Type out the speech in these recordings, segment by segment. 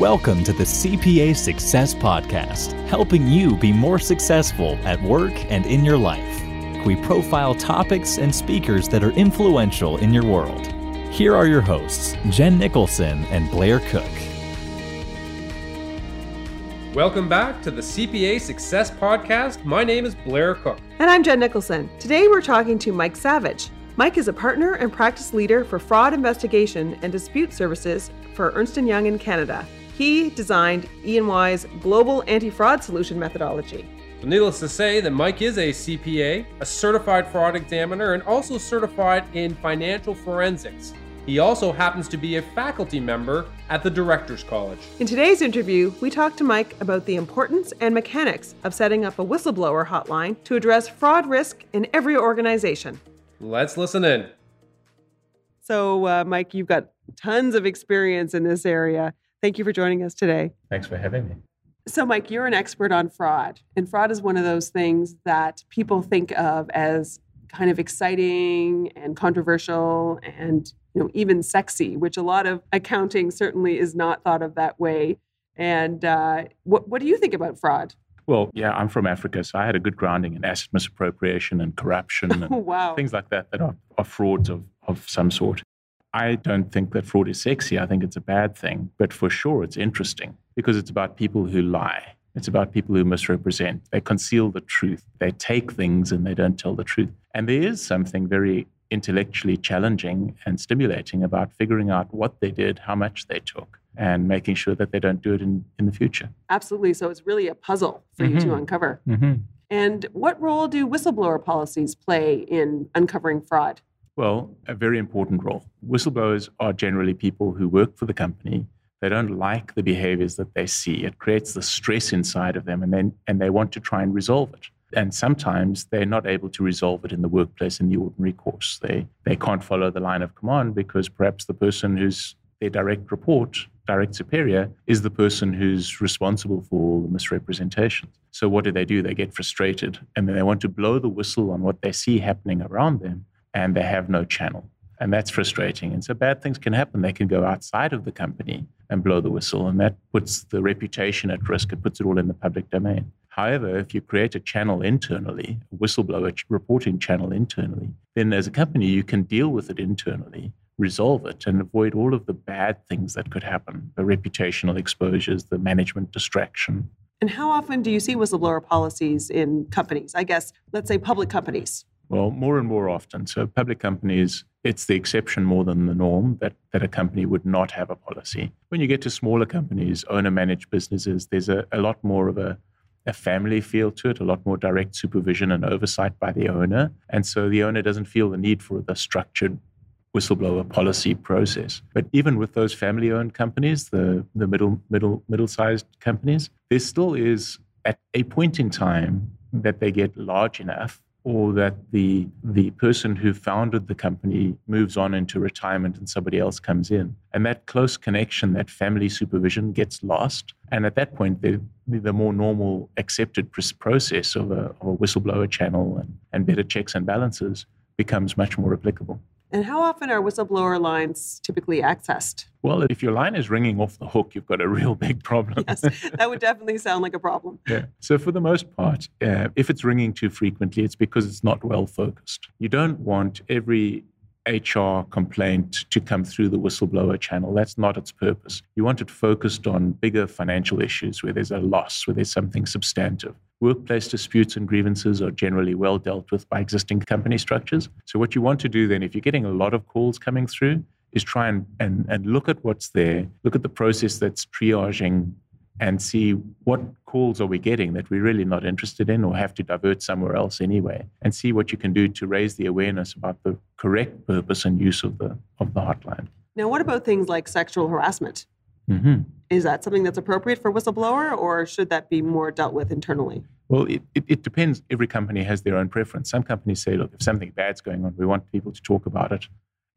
Welcome to the CPA Success Podcast, helping you be more successful at work and in your life. We profile topics and speakers that are influential in your world. Here are your hosts, Jen Nicholson and Blair Cook. Welcome back to the CPA Success Podcast. My name is Blair Cook. And I'm Jen Nicholson. Today we're talking to Mike Savage. Mike is a partner and practice leader for fraud investigation and dispute services for Ernst & Young in Canada. He designed E&Y's Global Anti-Fraud Solution methodology. Well, needless to say that Mike is a CPA, a certified fraud examiner, and also certified in financial forensics. He also happens to be a faculty member at the Director's College. In today's interview, we talk to Mike about the importance and mechanics of setting up a whistleblower hotline to address fraud risk in every organization. Let's listen in. So, Mike, you've got tons of experience in this area. Thank you for joining us today. Thanks for having me. So, Mike, you're an expert on fraud, and fraud is one of those things that people think of as kind of exciting and controversial and, you know, even sexy, which a lot of accounting certainly is not thought of that way. And what do you think about fraud? Well, yeah, I'm from Africa, so I had a good grounding in asset misappropriation and corruption and things like that are frauds of some sort. I don't think that fraud is sexy. I think it's a bad thing. But for sure, it's interesting because it's about people who lie. It's about people who misrepresent. They conceal the truth. They take things and they don't tell the truth. And there is something very intellectually challenging and stimulating about figuring out what they did, how much they took, and making sure that they don't do it in the future. Absolutely. So it's really a puzzle for you to uncover. And what role do whistleblower policies play in uncovering fraud? Well, a very important role. Whistleblowers are generally people who work for the company. They don't like the behaviors that they see. It creates the stress inside of them, and they want to try and resolve it. And sometimes they're not able to resolve it in the workplace in the ordinary course. They can't follow the line of command because perhaps the person who's their direct report, direct superior, is the person who's responsible for all the misrepresentations. So what do? They get frustrated, and then they want to blow the whistle on what they see happening around them, and they have no channel. And that's frustrating. And so bad things can happen. They can go outside of the company and blow the whistle, and that puts the reputation at risk. It puts it all in the public domain. However, if you create a channel internally, a whistleblower reporting channel internally, then as a company, you can deal with it internally, resolve it, and avoid all of the bad things that could happen, the reputational exposures, the management distraction. And how often do you see whistleblower policies in companies? I guess, let's say public companies. Well, more and more often. So public companies, it's the exception more than the norm that a company would not have a policy. When you get to smaller companies, owner-managed businesses, there's a lot more of a family feel to it, a lot more direct supervision and oversight by the owner. And so the owner doesn't feel the need for the structured whistleblower policy process. But even with those family-owned companies, the middle-sized companies, there still is at a point in time that they get large enough or that the person who founded the company moves on into retirement and somebody else comes in. And that close connection, that family supervision gets lost. And at that point, the more normal accepted process of a whistleblower channel and better checks and balances becomes much more applicable. And how often are whistleblower lines typically accessed? Well, if your line is ringing off the hook, you've got a real big problem. Yes, that would definitely sound like a problem. Yeah. So for the most part, if it's ringing too frequently, it's because it's not well focused. You don't want every HR complaint to come through the whistleblower channel. That's not its purpose. You want it focused on bigger financial issues where there's a loss, where there's something substantive. Workplace disputes and grievances are generally well dealt with by existing company structures. So what you want to do then, if you're getting a lot of calls coming through, is try and look at what's there, look at the process that's triaging, and see what calls are we getting that we're really not interested in or have to divert somewhere else anyway, and see what you can do to raise the awareness about the correct purpose and use of the hotline. Now, what about things like sexual harassment? Is that something that's appropriate for whistleblower, or should that be more dealt with internally? Well, it depends. Every company has their own preference. Some companies say, look, if something bad's going on, we want people to talk about it.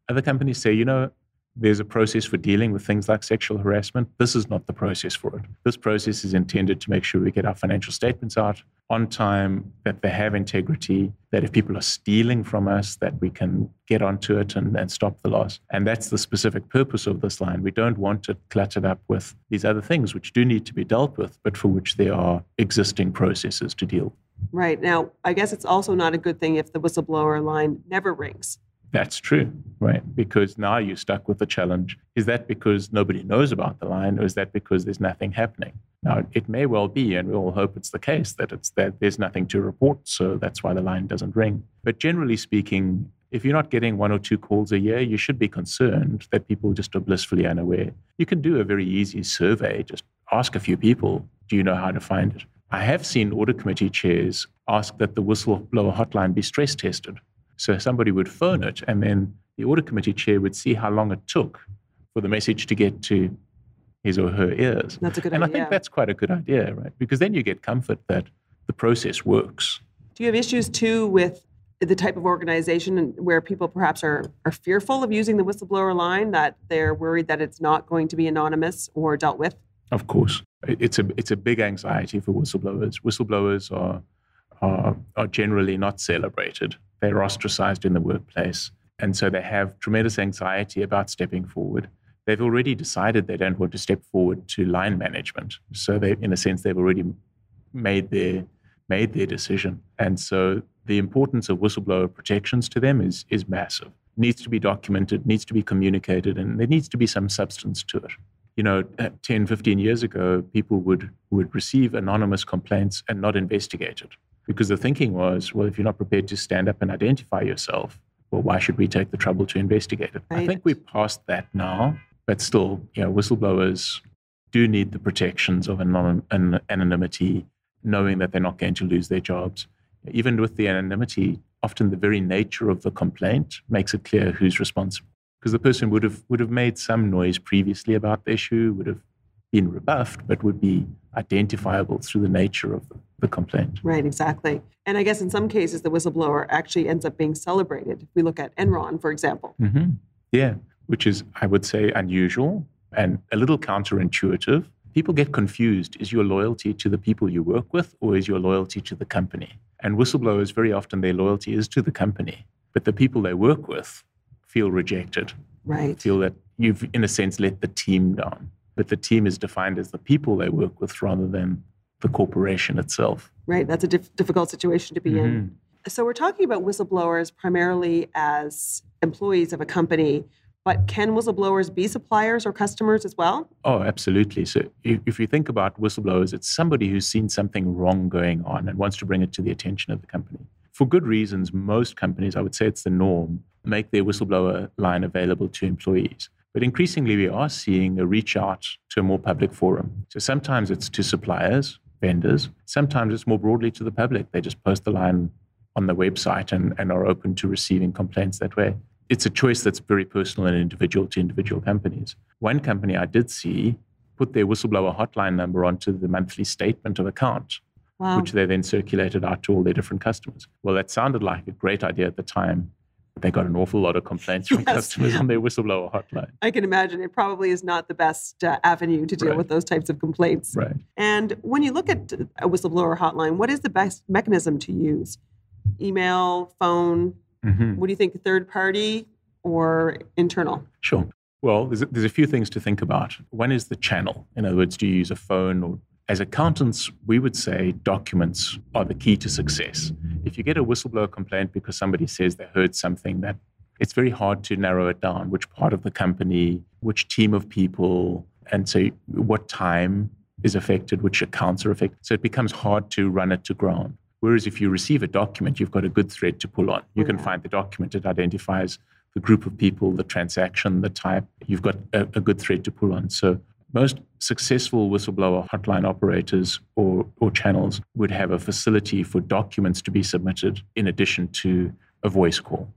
Other companies say, you know, There's a process for dealing with things like sexual harassment. This is not the process for it. This process is intended to make sure we get our financial statements out on time, that they have integrity, that if people are stealing from us, that we can get onto it and stop the loss. And that's the specific purpose of this line. We don't want it cluttered up with these other things which do need to be dealt with, but for which there are existing processes to deal. Right. Now, I guess it's also not a good thing if the whistleblower line never rings. That's true, right? Because now you're stuck with the challenge. Is that because nobody knows about the line, or is that because there's nothing happening? Now, it may well be, and we all hope it's the case, that there's nothing to report, so that's why the line doesn't ring. But generally speaking, if you're not getting one or two calls a year, you should be concerned that people just are blissfully unaware. You can do a very easy survey. Just ask a few people, do you know how to find it? I have seen audit committee chairs ask that the whistleblower hotline be stress tested. So somebody would phone it, and then the audit committee chair would see how long it took for the message to get to his or her ears. That's a good idea. And I think that's quite a good idea, right? Because then you get comfort that the process works. Do you have issues, too, with the type of organization where people perhaps are fearful of using the whistleblower line, that they're worried that it's not going to be anonymous or dealt with? Of course. It's a big anxiety for whistleblowers. Whistleblowers are generally not celebrated. They're ostracized in the workplace. And so they have tremendous anxiety about stepping forward. They've already decided they don't want to step forward to line management. So they, in a sense, they've already made their decision. And so the importance of whistleblower protections to them is massive. It needs to be documented, needs to be communicated, and there needs to be some substance to it. You know, 10, 15 years ago, people would receive anonymous complaints and not investigate it. Because the thinking was, well, if you're not prepared to stand up and identify yourself, well, why should we take the trouble to investigate it? Right. I think we're past that now, but still, you know, whistleblowers do need the protections of anonymity, knowing that they're not going to lose their jobs. Even with the anonymity, often the very nature of the complaint makes it clear who's responsible. Because the person would have made some noise previously about the issue, would have been rebuffed, but would be identifiable through the nature of the complaint. Right, exactly. And I guess in some cases, the whistleblower actually ends up being celebrated. We look at Enron, for example. Mm-hmm. Yeah, which is, I would say, unusual and a little counterintuitive. People get confused. Is your loyalty to the people you work with, or is your loyalty to the company? And whistleblowers, very often their loyalty is to the company, but the people they work with feel rejected. Right. Feel that you've, in a sense, let the team down. But the team is defined as the people they work with rather than the corporation itself. Right. That's a difficult situation to be in. So we're talking about whistleblowers primarily as employees of a company, but can whistleblowers be suppliers or customers as well? Oh, absolutely. So if you think about whistleblowers, it's somebody who's seen something wrong going on and wants to bring it to the attention of the company. For good reasons, most companies, I would say it's the norm, make their whistleblower line available to employees. But increasingly, we are seeing a reach out to a more public forum. So sometimes it's to suppliers, vendors. Sometimes it's more broadly to the public. They just post the line on the website and are open to receiving complaints that way. It's a choice that's very personal and individual to individual companies. One company I did see put their whistleblower hotline number onto the monthly statement of account, which they then circulated out to all their different customers. Well, that sounded like a great idea at the time. They got an awful lot of complaints from customers on their whistleblower hotline. I can imagine it probably is not the best avenue to deal with those types of complaints. Right. And when you look at a whistleblower hotline, what is the best mechanism to use? Email, phone? Mm-hmm. What do you think, third party or internal? Sure. Well, there's a few things to think about. One is the channel. In other words, do you use a phone? Or as accountants, we would say documents are the key to success. If you get a whistleblower complaint because somebody says they heard something, that it's very hard to narrow it down, which part of the company, which team of people, and so what time is affected, which accounts are affected. So it becomes hard to run it to ground. Whereas if you receive a document, you've got a good thread to pull on. You can find the document. It identifies the group of people, the transaction, the type. You've got a good thread to pull on. So most successful whistleblower hotline operators or channels would have a facility for documents to be submitted in addition to a voice call.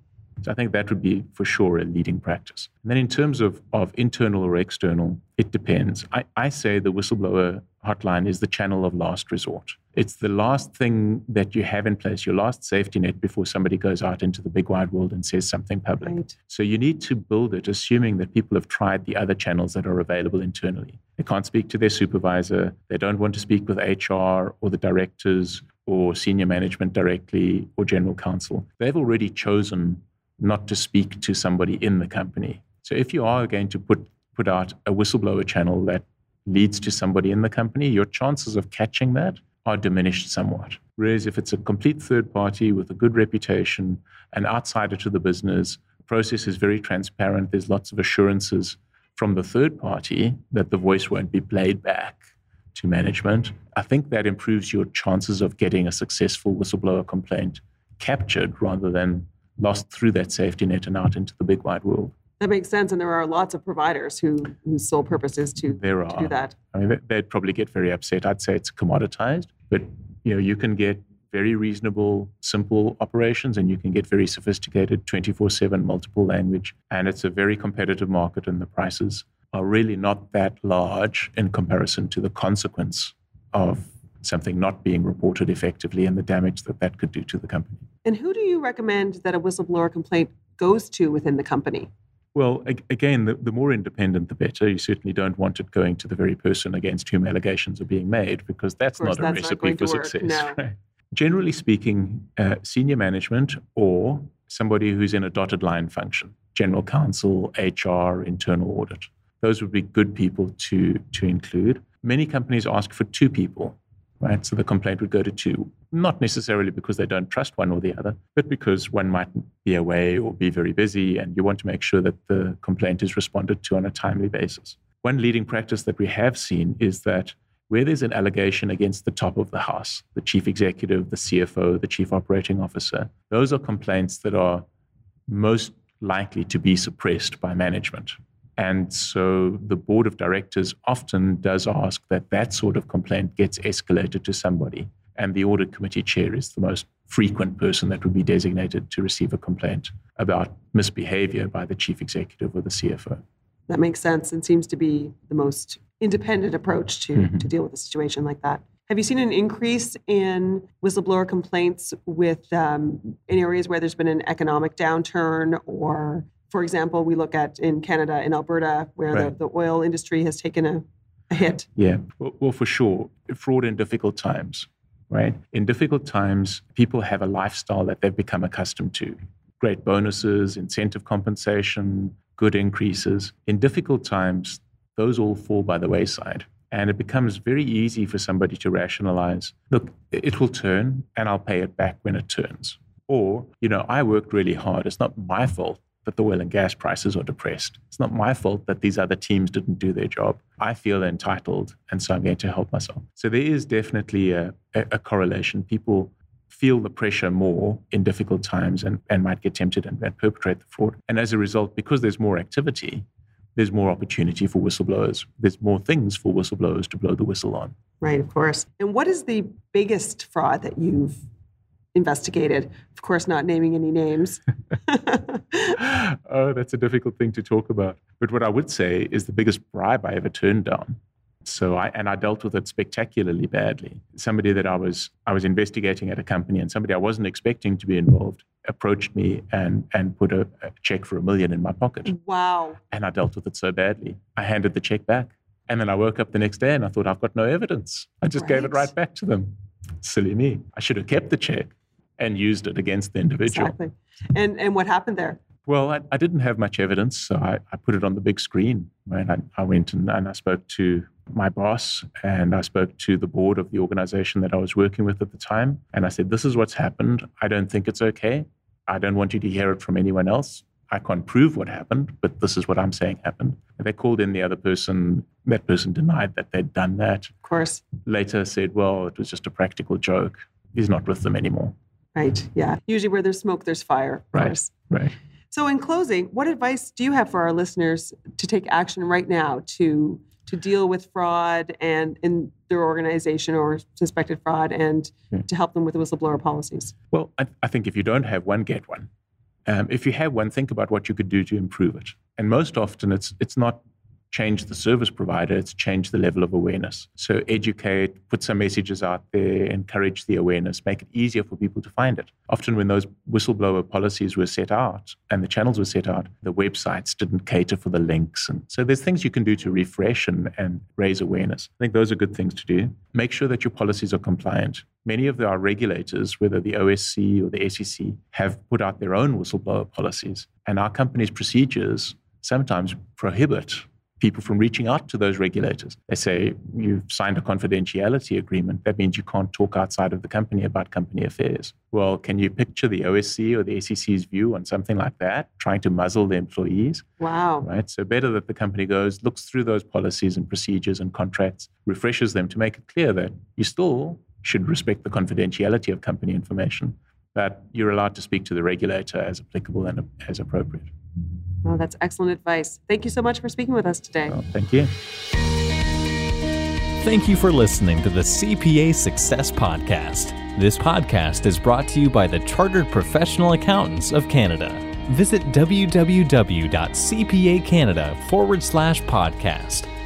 So I think that would be for sure a leading practice. And then in terms of internal or external, it depends. I say the whistleblower hotline is the channel of last resort. It's the last thing that you have in place, your last safety net before somebody goes out into the big wide world and says something public. Right. So you need to build it assuming that people have tried the other channels that are available internally. They can't speak to their supervisor. They don't want to speak with HR or the directors or senior management directly or general counsel. They've already chosen not to speak to somebody in the company. So if you are going to put out a whistleblower channel that leads to somebody in the company, your chances of catching that are diminished somewhat. Whereas if it's a complete third party with a good reputation, an outsider to the business, the process is very transparent, there's lots of assurances from the third party that the voice won't be played back to management, I think that improves your chances of getting a successful whistleblower complaint captured rather than lost through that safety net and out into the big wide world. That makes sense. And there are lots of providers whose sole purpose is to do that. I mean, they'd probably get very upset. I'd say it's commoditized, but you can get very reasonable, simple operations, and you can get very sophisticated 24/7 multiple language. And it's a very competitive market, and the prices are really not that large in comparison to the consequence of something not being reported effectively and the damage that could do to the company. And who do you recommend that a whistleblower complaint goes to within the company? Well, again, the more independent, the better. You certainly don't want it going to the very person against whom allegations are being made, because that's not a recipe for success. No. Right? Generally speaking, senior management or somebody who's in a dotted line function, general counsel, HR, internal audit, those would be good people to include. Many companies ask for two people, right? So the complaint would go to two, not necessarily because they don't trust one or the other, but because one might be away or be very busy, and you want to make sure that the complaint is responded to on a timely basis. One leading practice that we have seen is that where there's an allegation against the top of the house, the chief executive, the CFO, the chief operating officer, those are complaints that are most likely to be suppressed by management. And so the board of directors often does ask that sort of complaint gets escalated to somebody. And the audit committee chair is the most frequent person that would be designated to receive a complaint about misbehavior by the chief executive or the CFO. That makes sense and seems to be the most independent approach to deal with a situation like that. Have you seen an increase in whistleblower complaints in areas where there's been an economic downturn or... For example, we look at in Canada, in Alberta, where right. the oil industry has taken a hit. Yeah, well, for sure. Fraud in difficult times, right? In difficult times, people have a lifestyle that they've become accustomed to. Great bonuses, incentive compensation, good increases. In difficult times, those all fall by the wayside. And it becomes very easy for somebody to rationalize, look, it will turn and I'll pay it back when it turns. Or, I worked really hard. It's not my fault that the oil and gas prices are depressed. It's not my fault that these other teams didn't do their job. I feel entitled, and so I'm going to help myself. So there is definitely a correlation. People feel the pressure more in difficult times and might get tempted and perpetrate the fraud. And as a result, because there's more activity, there's more opportunity for whistleblowers. There's more things for whistleblowers to blow the whistle on. Right, of course. And what is the biggest fraud that you've investigated? Of course, not naming any names. Oh, that's a difficult thing to talk about. But what I would say is the biggest bribe I ever turned down. So I dealt with it spectacularly badly. Somebody that I was investigating at a company, and somebody I wasn't expecting to be involved approached me and put a check for $1 million in my pocket. Wow. And I dealt with it so badly. I handed the check back. And then I woke up the next day and I thought, I've got no evidence. I just gave it right back to them. Silly me. I should have kept the check and used it against the individual. Exactly. And what happened there? Well, I didn't have much evidence, so I put it on the big screen. Right? I went and I spoke to my boss, and I spoke to the board of the organization that I was working with at the time. And I said, this is what's happened. I don't think it's okay. I don't want you to hear it from anyone else. I can't prove what happened, but this is what I'm saying happened. And they called in the other person. That person denied that they'd done that. Of course. Later said, well, it was just a practical joke. He's not with them anymore. Right, yeah. Usually where there's smoke, there's fire. Right, right. So in closing, what advice do you have for our listeners to take action right now to deal with fraud and in their organization or suspected fraud and to help them with the whistleblower policies? Well, I think if you don't have one, get one. If you have one, think about what you could do to improve it. And most often it's not change the service provider, it's change the level of awareness. So educate, put some messages out there, encourage the awareness, make it easier for people to find it. Often when those whistleblower policies were set out and the channels were set out, the websites didn't cater for the links. And so there's things you can do to refresh and raise awareness. I think those are good things to do. Make sure that your policies are compliant. Many of our regulators, whether the OSC or the SEC, have put out their own whistleblower policies. And our company's procedures sometimes prohibit people from reaching out to those regulators. They say, you've signed a confidentiality agreement. That means you can't talk outside of the company about company affairs. Well, can you picture the OSC or the SEC's view on something like that, trying to muzzle the employees? Wow. Right. So better that the company goes, looks through those policies and procedures and contracts, refreshes them to make it clear that you still should respect the confidentiality of company information, but you're allowed to speak to the regulator as applicable and as appropriate. Well, that's excellent advice. Thank you so much for speaking with us today. Well, thank you. Thank you for listening to the CPA Success Podcast. This podcast is brought to you by the Chartered Professional Accountants of Canada. Visit www.cpacanada.com/podcast.